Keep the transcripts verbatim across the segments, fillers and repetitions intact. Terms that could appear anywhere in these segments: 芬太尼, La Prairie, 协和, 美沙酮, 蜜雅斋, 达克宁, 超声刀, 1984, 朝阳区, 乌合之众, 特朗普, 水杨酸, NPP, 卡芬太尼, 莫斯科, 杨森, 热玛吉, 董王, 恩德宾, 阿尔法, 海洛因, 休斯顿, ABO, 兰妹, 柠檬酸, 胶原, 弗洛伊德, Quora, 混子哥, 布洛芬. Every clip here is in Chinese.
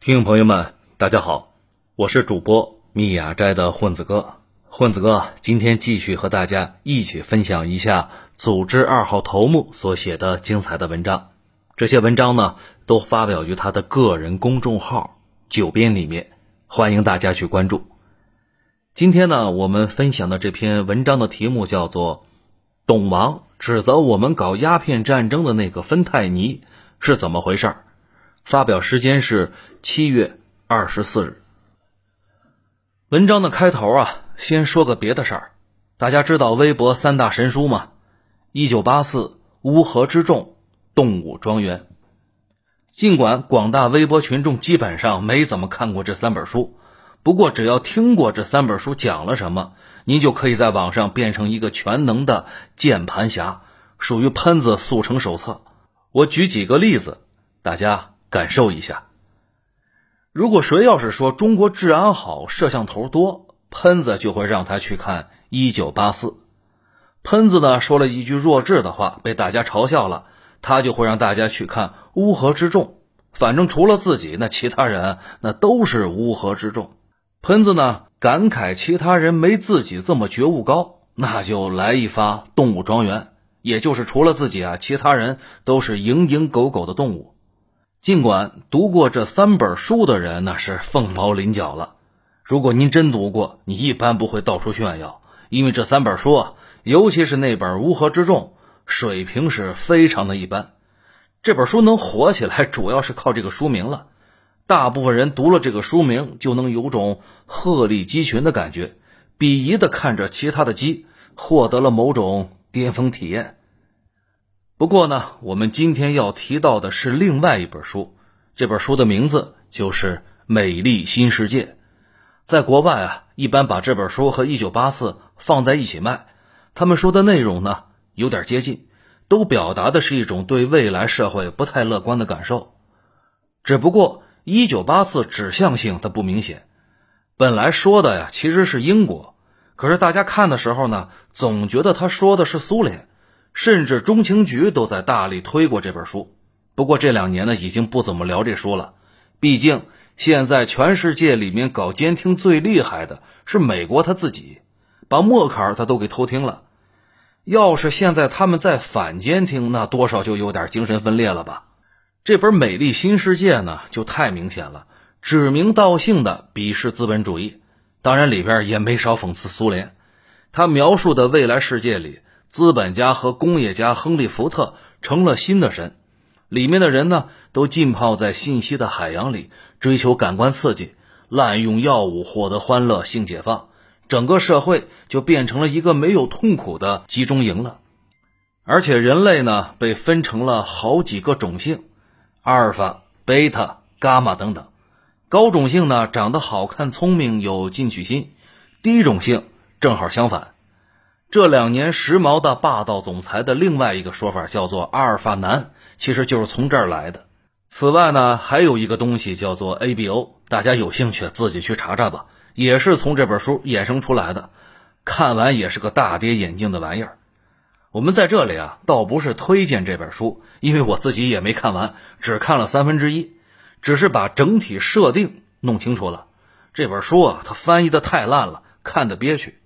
听众朋友们，大家好，我是主播蜜雅斋的混子哥。混子哥今天继续和大家一起分享一下组织二号头目所写的精彩的文章。这些文章呢，都发表于他的个人公众号九编里面，欢迎大家去关注。今天呢，我们分享的这篇文章的题目叫做《董王指责我们搞鸦片战争的那个芬太尼是怎么回事》，发表时间是七月二十四日。文章的开头啊，先说个别的事儿。大家知道微博三大神书吗？一九八四、乌合之众、动物庄园。尽管广大微博群众基本上没怎么看过这三本书，不过只要听过这三本书讲了什么，您就可以在网上变成一个全能的键盘侠，属于喷子速成手册。我举几个例子，大家感受一下。如果谁要是说中国治安好，摄像头多，喷子就会让他去看一九八四。喷子呢，说了一句弱智的话，被大家嘲笑了，他就会让大家去看乌合之众。反正除了自己，那其他人那都是乌合之众。喷子呢，感慨其他人没自己这么觉悟高，那就来一发动物庄园，也就是除了自己啊，其他人都是蝇营狗苟的动物。尽管读过这三本书的人那是凤毛麟角了，如果您真读过，你一般不会到处炫耀，因为这三本书啊，尤其是那本《乌合之众》，水平是非常的一般。这本书能火起来，主要是靠这个书名了。大部分人读了这个书名，就能有种鹤立鸡群的感觉，鄙夷地看着其他的鸡，获得了某种巅峰体验。不过呢，我们今天要提到的是另外一本书，这本书的名字就是《美丽新世界》。在国外啊，一般把这本书和一九八四放在一起卖，他们说的内容呢有点接近，都表达的是一种对未来社会不太乐观的感受。只不过一九八四指向性它不明显，本来说的呀其实是英国，可是大家看的时候呢，总觉得他说的是苏联，甚至中情局都在大力推过这本书。不过这两年呢，已经不怎么聊这书了，毕竟现在全世界里面搞监听最厉害的是美国，他自己把默克尔他都给偷听了。要是现在他们再反监听，那多少就有点精神分裂了吧。这本《美丽新世界》呢就太明显了，指名道姓的鄙视资本主义，当然里边也没少讽刺苏联。他描述的未来世界里，资本家和工业家亨利·福特成了新的神，里面的人呢都浸泡在信息的海洋里，追求感官刺激，滥用药物获得欢乐、性解放，整个社会就变成了一个没有痛苦的集中营了。而且人类呢被分成了好几个种姓，阿尔法、贝塔、伽马等等。高种姓呢长得好看、聪明、有进取心，低种姓正好相反。这两年时髦的霸道总裁的另外一个说法叫做阿尔法男，其实就是从这儿来的。此外呢，还有一个东西叫做 A B O， 大家有兴趣自己去查查吧，也是从这本书衍生出来的，看完也是个大跌眼镜的玩意儿。我们在这里啊，倒不是推荐这本书，因为我自己也没看完，只看了三分之一，只是把整体设定弄清楚了。这本书啊，它翻译的太烂了，看得憋屈。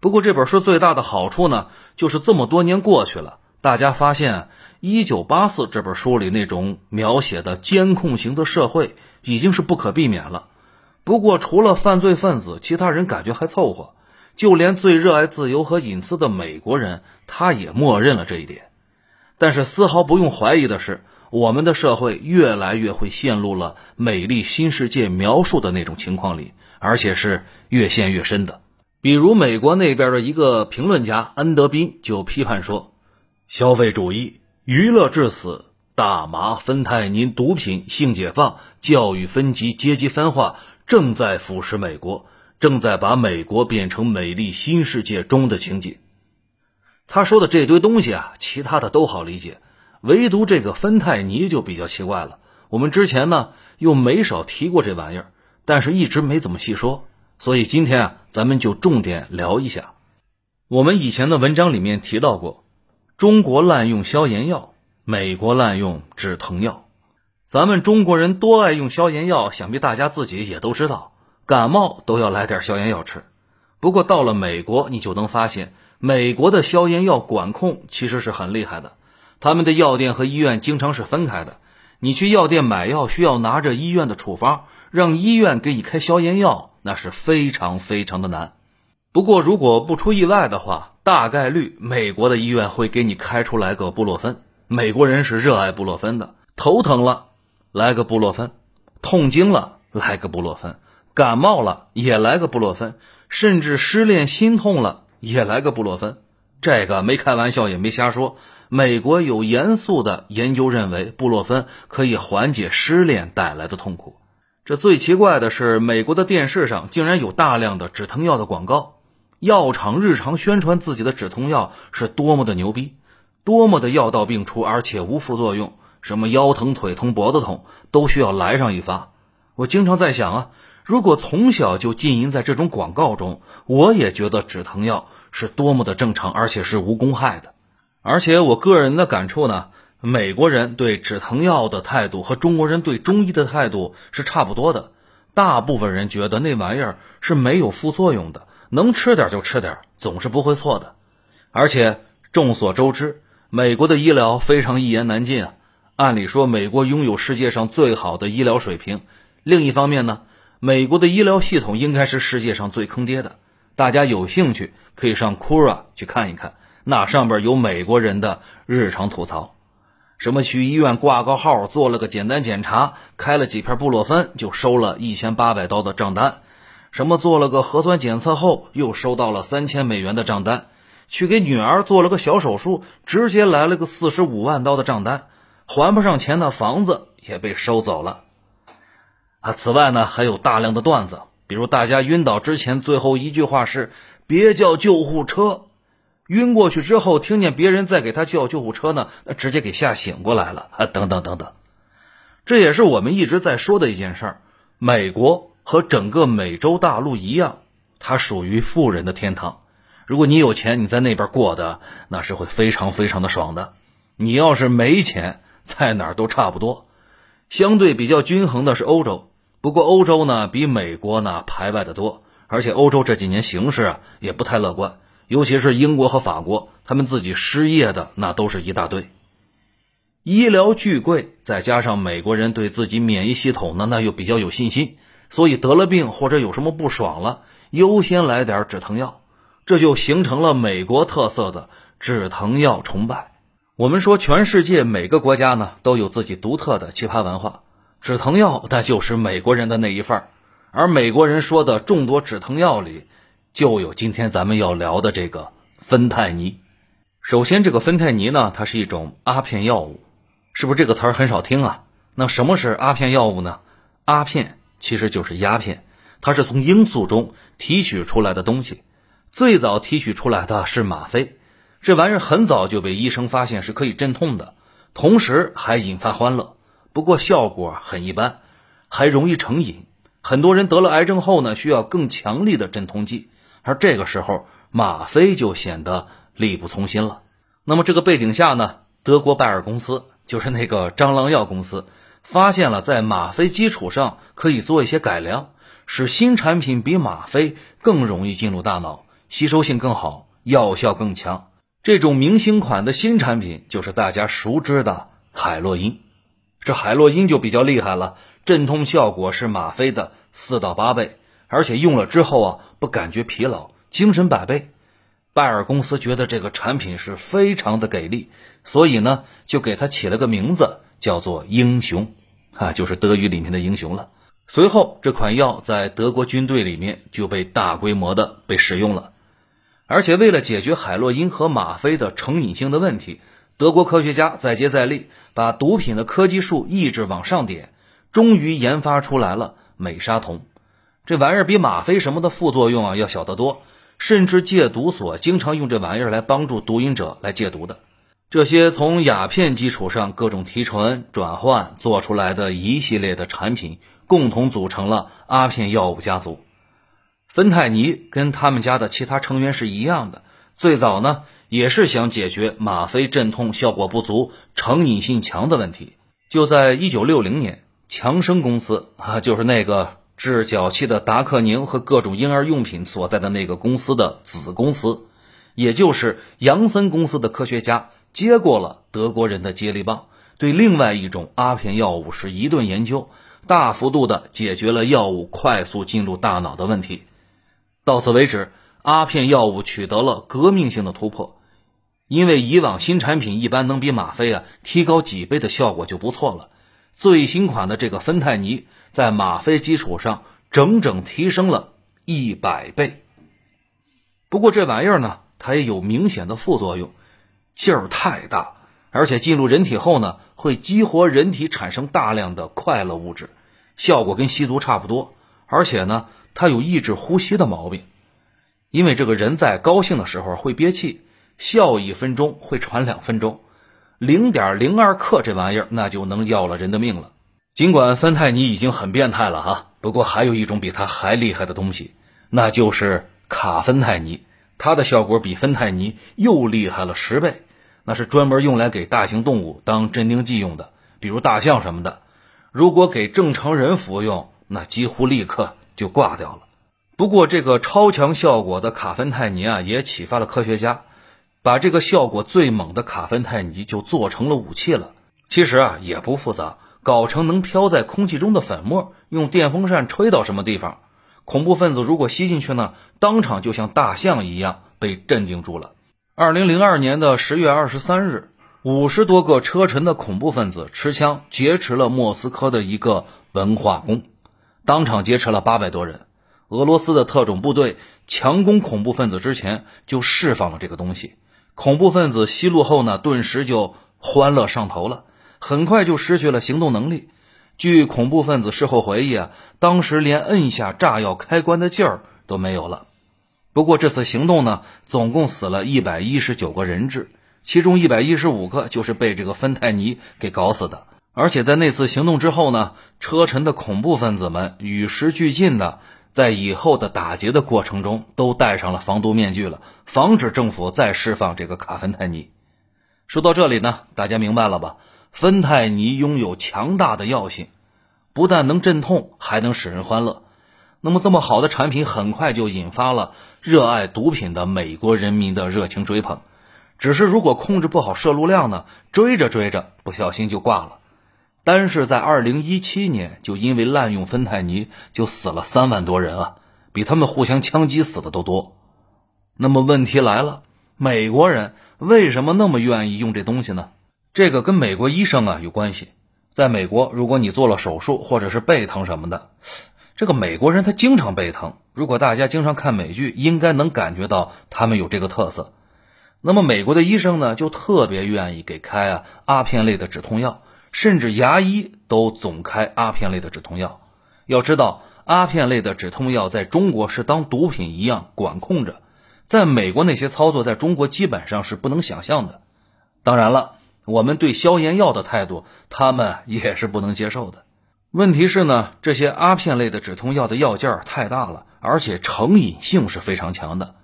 不过这本书最大的好处呢，就是这么多年过去了，大家发现一九八四这本书里那种描写的监控型的社会已经是不可避免了。不过除了犯罪分子，其他人感觉还凑合，就连最热爱自由和隐私的美国人，他也默认了这一点。但是丝毫不用怀疑的是，我们的社会越来越会陷入了美丽新世界描述的那种情况里，而且是越陷越深的。比如美国那边的一个评论家恩德宾就批判说，消费主义、娱乐至死、大麻、芬太尼、毒品、性解放、教育分级、阶级分化正在腐蚀美国，正在把美国变成美丽新世界中的情景。他说的这堆东西啊，其他的都好理解，唯独这个芬太尼就比较奇怪了。我们之前呢又没少提过这玩意儿，但是一直没怎么细说，所以今天啊，咱们就重点聊一下。我们以前的文章里面提到过，中国滥用消炎药，美国滥用止疼药。咱们中国人多爱用消炎药，想必大家自己也都知道，感冒都要来点消炎药吃。不过到了美国，你就能发现，美国的消炎药管控其实是很厉害的。他们的药店和医院经常是分开的，你去药店买药需要拿着医院的处方，让医院给你开消炎药，那是非常非常的难。不过如果不出意外的话，大概率美国的医院会给你开出来个布洛芬。美国人是热爱布洛芬的，头疼了来个布洛芬，痛经了来个布洛芬，感冒了也来个布洛芬，甚至失恋心痛了也来个布洛芬。这个没开玩笑也没瞎说，美国有严肃的研究认为布洛芬可以缓解失恋带来的痛苦。这最奇怪的是，美国的电视上竟然有大量的止疼药的广告，药厂日常宣传自己的止痛药是多么的牛逼，多么的药到病除，而且无副作用，什么腰疼腿疼脖子痛都需要来上一发。我经常在想啊，如果从小就浸淫在这种广告中，我也觉得止疼药是多么的正常，而且是无公害的。而且我个人的感触呢，美国人对止疼药的态度和中国人对中医的态度是差不多的。大部分人觉得那玩意儿是没有副作用的，能吃点就吃点，总是不会错的。而且众所周知，美国的医疗非常一言难尽啊。按理说美国拥有世界上最好的医疗水平，另一方面呢，美国的医疗系统应该是世界上最坑爹的。大家有兴趣可以上 Quora 去看一看，那上边有美国人的日常吐槽，什么去医院挂个号，做了个简单检查，开了几片布洛芬就收了一千八百刀的账单，什么做了个核酸检测后又收到了三千美元的账单，去给女儿做了个小手术直接来了个四十五万刀的账单，还不上钱的房子也被收走了啊。此外呢，还有大量的段子，比如大家晕倒之前最后一句话是别叫救护车，晕过去之后听见别人在给他叫救护车呢，那直接给吓醒过来了啊，等等等等。这也是我们一直在说的一件事儿，美国和整个美洲大陆一样，它属于富人的天堂。如果你有钱，你在那边过的那是会非常非常的爽的，你要是没钱在哪儿都差不多。相对比较均衡的是欧洲，不过欧洲呢比美国呢排外的多，而且欧洲这几年形势啊也不太乐观，尤其是英国和法国，他们自己失业的那都是一大堆。医疗巨贵，再加上美国人对自己免疫系统呢那又比较有信心，所以得了病或者有什么不爽了，优先来点止疼药，这就形成了美国特色的止疼药崇拜。我们说全世界每个国家呢都有自己独特的奇葩文化，止疼药那就是美国人的那一份儿，而美国人说的众多止疼药里就有今天咱们要聊的这个芬太尼。首先这个芬太尼呢，它是一种阿片药物，是不是这个词儿很少听啊？那什么是阿片药物呢？阿片其实就是鸦片，它是从罂粟中提取出来的东西，最早提取出来的是吗啡，这玩意儿很早就被医生发现是可以镇痛的，同时还引发欢乐，不过效果很一般，还容易成瘾。很多人得了癌症后呢，需要更强力的镇痛剂，而这个时候吗啡就显得力不从心了。那么这个背景下呢，德国拜耳公司，就是那个蟑螂药公司，发现了在吗啡基础上可以做一些改良，使新产品比吗啡更容易进入大脑，吸收性更好，药效更强。这种明星款的新产品就是大家熟知的海洛因。这海洛因就比较厉害了，镇痛效果是吗啡的四到八倍，而且用了之后啊不感觉疲劳，精神百倍。拜耳公司觉得这个产品是非常的给力，所以呢就给它起了个名字叫做英雄啊，就是德语里面的英雄了。随后这款药在德国军队里面就被大规模的被使用了。而且为了解决海洛因和吗啡的成瘾性的问题，德国科学家再接再厉，把毒品的科技树一直往上点，终于研发出来了美沙酮。这玩意儿比吗啡什么的副作用啊要小得多，甚至戒毒所经常用这玩意儿来帮助毒瘾者来戒毒的。这些从鸦片基础上各种提纯转换做出来的一系列的产品，共同组成了阿片药物家族。芬太尼跟他们家的其他成员是一样的，最早呢也是想解决吗啡镇痛效果不足、成瘾性强的问题，就在一九六零年，强生公司啊，就是那个制脚气的达克宁和各种婴儿用品所在的那个公司的子公司，也就是杨森公司的科学家接过了德国人的接力棒，对另外一种阿片药物是一顿研究，大幅度的解决了药物快速进入大脑的问题。到此为止，阿片药物取得了革命性的突破。因为以往新产品一般能比吗啡啊提高几倍的效果就不错了，最新款的这个芬太尼在吗啡基础上整整提升了一百倍。不过这玩意儿呢，它也有明显的副作用，劲儿太大，而且进入人体后呢，会激活人体产生大量的快乐物质，效果跟吸毒差不多。而且呢，它有抑制呼吸的毛病，因为这个人在高兴的时候会憋气，笑一分钟会喘两分钟， 零点零二克这玩意儿那就能要了人的命了。尽管芬太尼已经很变态了啊，不过还有一种比它还厉害的东西，那就是卡芬太尼，它的效果比芬太尼又厉害了十倍，那是专门用来给大型动物当镇定剂用的，比如大象什么的，如果给正常人服用，那几乎立刻就挂掉了。不过这个超强效果的卡芬太尼啊，也启发了科学家，把这个效果最猛的卡芬太尼就做成了武器了。其实啊也不复杂，搞成能飘在空气中的粉末，用电风扇吹到什么地方，恐怖分子如果吸进去呢，当场就像大象一样被镇定住了。二零零二年的十月二十三日，五十多个车臣的恐怖分子持枪劫持了莫斯科的一个文化宫，当场劫持了八百多人。俄罗斯的特种部队强攻恐怖分子之前就释放了这个东西，恐怖分子吸入后呢，顿时就欢乐上头了，很快就失去了行动能力。据恐怖分子事后回忆啊，当时连摁下炸药开关的劲儿都没有了。不过这次行动呢，总共死了一百一十九个人质，其中一百一十五个就是被这个芬太尼给搞死的。而且在那次行动之后呢，车臣的恐怖分子们与时俱进的，在以后的打劫的过程中都戴上了防毒面具了，防止政府再释放这个卡芬太尼。说到这里呢，大家明白了吧？芬太尼拥有强大的药性，不但能镇痛，还能使人欢乐。那么这么好的产品很快就引发了热爱毒品的美国人民的热情追捧，只是如果控制不好摄入量呢，追着追着不小心就挂了。但是在二零一七年，就因为滥用芬太尼就死了三万多人啊，比他们互相枪击死的都多。那么问题来了，美国人为什么那么愿意用这东西呢？这个跟美国医生啊有关系。在美国，如果你做了手术或者是背疼什么的，这个美国人他经常背疼，如果大家经常看美剧，应该能感觉到他们有这个特色。那么美国的医生呢，就特别愿意给开啊阿片类的止痛药，甚至牙医都总开阿片类的止痛药。要知道，阿片类的止痛药在中国是当毒品一样管控着，在美国那些操作在中国基本上是不能想象的。当然了，我们对消炎药的态度，他们也是不能接受的。问题是呢，这些阿片类的止痛药的药价太大了，而且成瘾性是非常强的，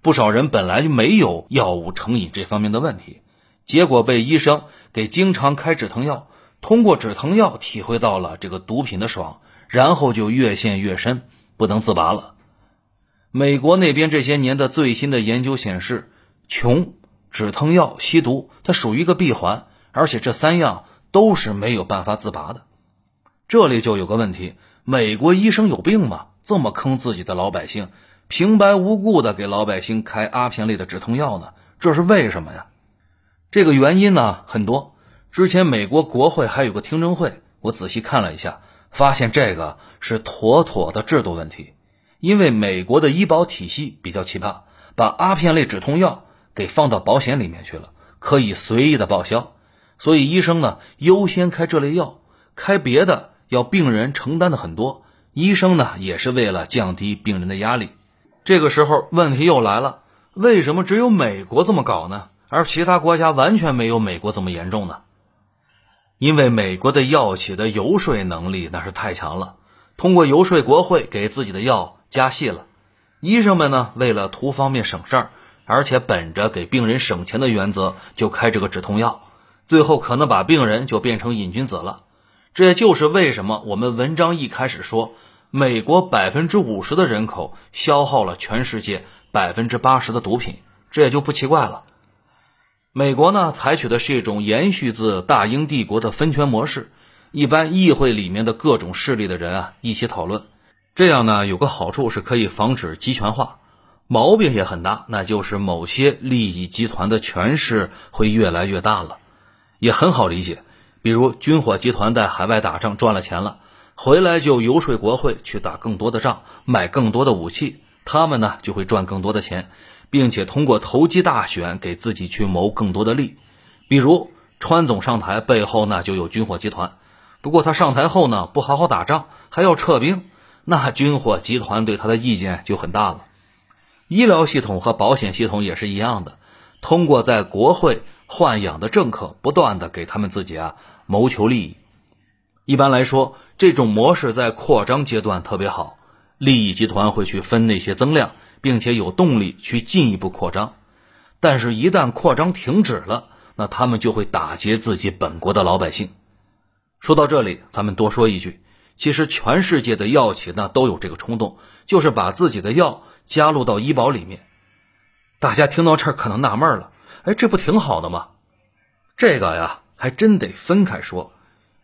不少人本来就没有药物成瘾这方面的问题，结果被医生给经常开止疼药，通过止疼药体会到了这个毒品的爽，然后就越陷越深，不能自拔了。美国那边这些年的最新的研究显示，穷、止疼药、吸毒，它属于一个闭环，而且这三样都是没有办法自拔的。这里就有个问题，美国医生有病吗？这么坑自己的老百姓，平白无故的给老百姓开阿片类的止痛药呢？这是为什么呀？这个原因呢很多，之前美国国会还有个听证会，我仔细看了一下，发现这个是妥妥的制度问题。因为美国的医保体系比较奇葩，把阿片类止痛药给放到保险里面去了，可以随意的报销，所以医生呢优先开这类药，开别的要病人承担的很多，医生呢也是为了降低病人的压力。这个时候问题又来了，为什么只有美国这么搞呢？而其他国家完全没有美国这么严重呢？因为美国的药企的游说能力那是太强了，通过游说国会给自己的药加戏了。医生们呢为了图方便省事儿，而且本着给病人省钱的原则就开这个止痛药，最后可能把病人就变成瘾君子了。这也就是为什么我们文章一开始说，美国 百分之五十 的人口消耗了全世界 百分之八十 的毒品，这也就不奇怪了。美国呢，采取的是一种延续自大英帝国的分权模式，一般议会里面的各种势力的人啊一起讨论，这样呢有个好处是可以防止集权化，毛病也很大，那就是某些利益集团的权势会越来越大了，也很好理解，比如军火集团在海外打仗赚了钱了，回来就游说国会去打更多的仗，买更多的武器，他们呢就会赚更多的钱，并且通过投机大选给自己去谋更多的利。比如川总上台背后呢就有军火集团，不过他上台后呢不好好打仗，还要撤兵，那军火集团对他的意见就很大了。医疗系统和保险系统也是一样的，通过在国会豢养的政客不断的给他们自己啊谋求利益。一般来说，这种模式在扩张阶段特别好，利益集团会去分那些增量，并且有动力去进一步扩张。但是一旦扩张停止了，那他们就会打劫自己本国的老百姓。说到这里，咱们多说一句，其实全世界的药企呢都有这个冲动，就是把自己的药加入到医保里面。大家听到这儿可能纳闷了，哎，这不挺好的吗？这个呀还真得分开说，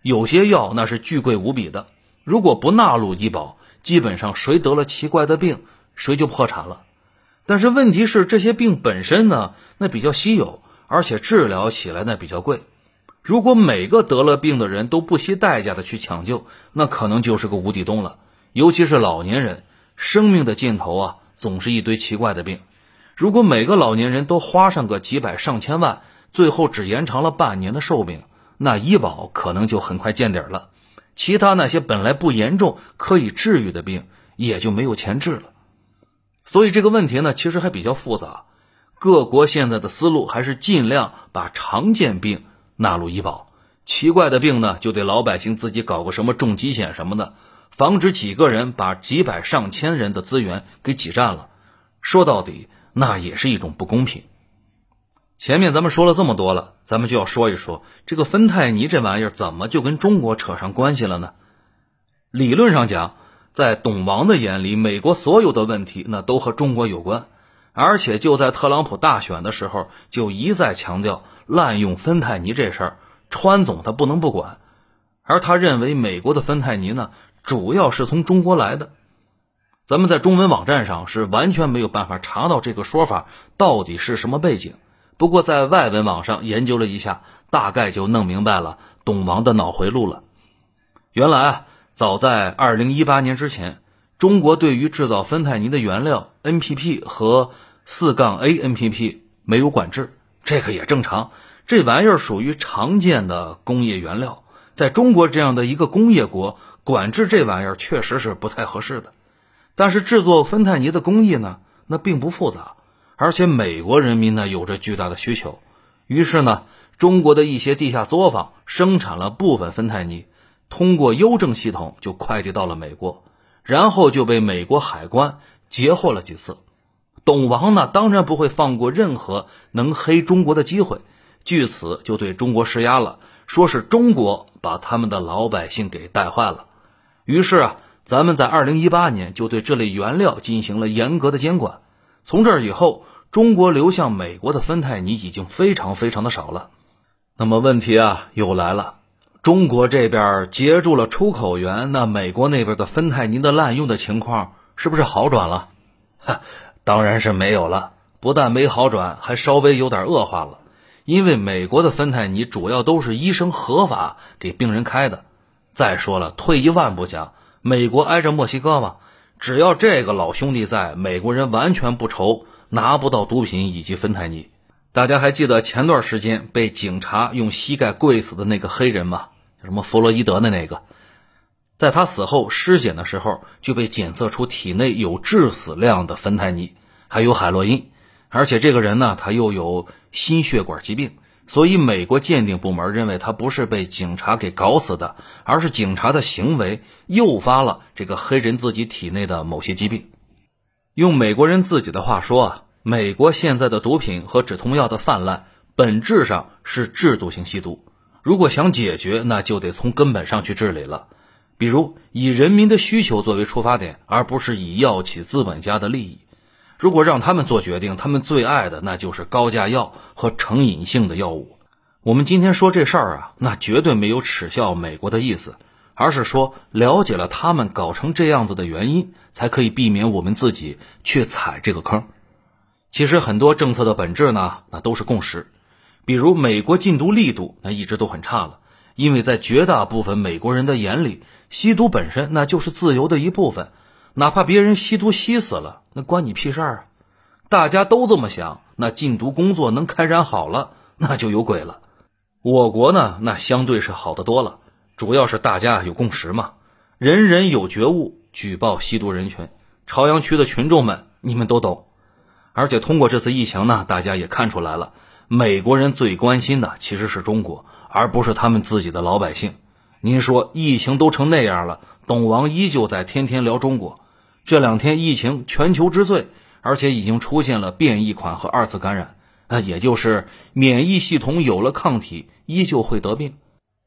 有些药那是巨贵无比的，如果不纳入医保，基本上谁得了奇怪的病谁就破产了。但是问题是这些病本身呢那比较稀有，而且治疗起来那比较贵，如果每个得了病的人都不惜代价的去抢救，那可能就是个无底洞了。尤其是老年人，生命的尽头啊总是一堆奇怪的病，如果每个老年人都花上个几百上千万，最后只延长了半年的寿命，那医保可能就很快见底了，其他那些本来不严重可以治愈的病也就没有钱治了。所以这个问题呢其实还比较复杂，各国现在的思路还是尽量把常见病纳入医保，奇怪的病呢就得老百姓自己搞个什么重疾险什么的，防止几个人把几百上千人的资源给挤占了，说到底那也是一种不公平。前面咱们说了这么多了，咱们就要说一说这个芬太尼这玩意儿怎么就跟中国扯上关系了呢？理论上讲，在懂王的眼里，美国所有的问题那都和中国有关，而且就在特朗普大选的时候就一再强调滥用芬太尼这事儿，川总他不能不管，而他认为美国的芬太尼呢主要是从中国来的。咱们在中文网站上是完全没有办法查到这个说法到底是什么背景，不过在外文网上研究了一下，大概就弄明白了懂王的脑回路了。原来啊，早在二零一八年之前，中国对于制造芬太尼的原料 N P P 和 四A N P P 没有管制，这个也正常，这玩意儿属于常见的工业原料，在中国这样的一个工业国，管制这玩意儿确实是不太合适的。但是制作芬太尼的工艺呢，那并不复杂，而且美国人民呢有着巨大的需求，于是呢，中国的一些地下作坊生产了部分芬太尼，通过邮政系统就快递到了美国，然后就被美国海关截获了几次。懂王呢当然不会放过任何能黑中国的机会，据此就对中国施压了，说是中国把他们的老百姓给带坏了。于是啊，咱们在二零一八年就对这类原料进行了严格的监管，从这以后中国流向美国的芬太尼已经非常非常的少了。那么问题啊又来了，中国这边截住了出口源，那美国那边的芬太尼的滥用的情况是不是好转了？当然是没有了，不但没好转，还稍微有点恶化了，因为美国的芬太尼主要都是医生合法给病人开的。再说了，退一万步讲，美国挨着墨西哥嘛，只要这个老兄弟在，美国人完全不愁拿不到毒品以及芬太尼。大家还记得前段时间被警察用膝盖跪死的那个黑人吗？什么弗洛伊德的那个，在他死后尸检的时候就被检测出体内有致死量的芬太尼还有海洛因，而且这个人呢他又有心血管疾病，所以美国鉴定部门认为他不是被警察给搞死的，而是警察的行为诱发了这个黑人自己体内的某些疾病。用美国人自己的话说啊，美国现在的毒品和止痛药的泛滥本质上是制度型吸毒，如果想解决，那就得从根本上去治理了。比如以人民的需求作为出发点，而不是以药企资本家的利益。如果让他们做决定，他们最爱的那就是高价药和成瘾性的药物。我们今天说这事儿啊，那绝对没有耻笑美国的意思，而是说了解了他们搞成这样子的原因，才可以避免我们自己去踩这个坑。其实很多政策的本质呢，那都是共识。比如美国禁毒力度那一直都很差了，因为在绝大部分美国人的眼里，吸毒本身那就是自由的一部分，哪怕别人吸毒吸死了，那关你屁事儿啊！大家都这么想，那禁毒工作能开展好了，那就有鬼了。我国呢，那相对是好得多了，主要是大家有共识嘛，人人有觉悟，举报吸毒人群。朝阳区的群众们，你们都懂。而且通过这次疫情呢，大家也看出来了，美国人最关心的其实是中国，而不是他们自己的老百姓。您说疫情都成那样了，董王依旧在天天聊中国。这两天疫情全球之最，而且已经出现了变异款和二次感染，也就是免疫系统有了抗体，依旧会得病。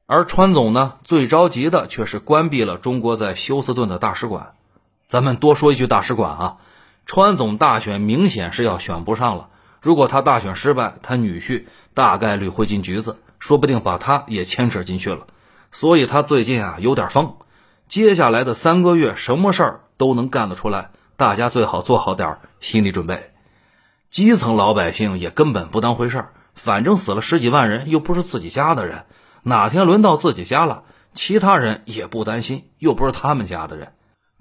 而川总呢，最着急的却是关闭了中国在休斯顿的大使馆。咱们多说一句大使馆啊，川总大选明显是要选不上了，如果他大选失败，他女婿大概率会进局子，说不定把他也牵扯进去了。所以他最近啊有点疯，接下来的三个月什么事儿都能干得出来，大家最好做好点心理准备。基层老百姓也根本不当回事儿，反正死了十几万人，又不是自己家的人，哪天轮到自己家了，其他人也不担心，又不是他们家的人。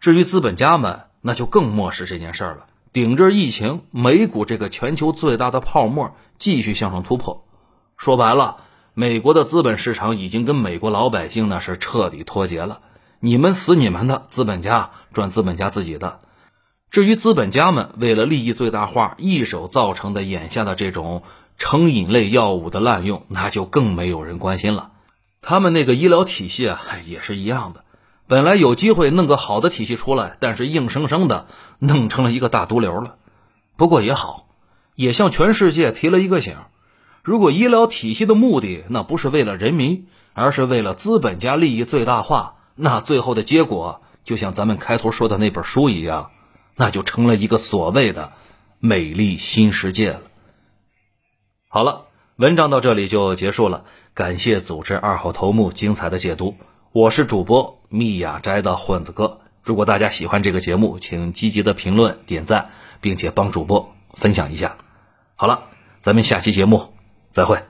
至于资本家们，那就更漠视这件事儿了，顶着疫情，美股这个全球最大的泡沫继续向上突破。说白了，美国的资本市场已经跟美国老百姓呢是彻底脱节了，你们死你们的，资本家赚资本家自己的。至于资本家们为了利益最大化，一手造成的眼下的这种成瘾类药物的滥用，那就更没有人关心了。他们那个医疗体系啊，也是一样的，本来有机会弄个好的体系出来，但是硬生生的弄成了一个大毒瘤了。不过也好，也向全世界提了一个醒，如果医疗体系的目的那不是为了人民，而是为了资本家利益最大化，那最后的结果就像咱们开头说的那本书一样，那就成了一个所谓的美丽新世界了。好了，文章到这里就结束了，感谢组织二号头目精彩的解读。我是主播密雅斋的混子哥，如果大家喜欢这个节目，请积极的评论点赞，并且帮主播分享一下。好了，咱们下期节目再会。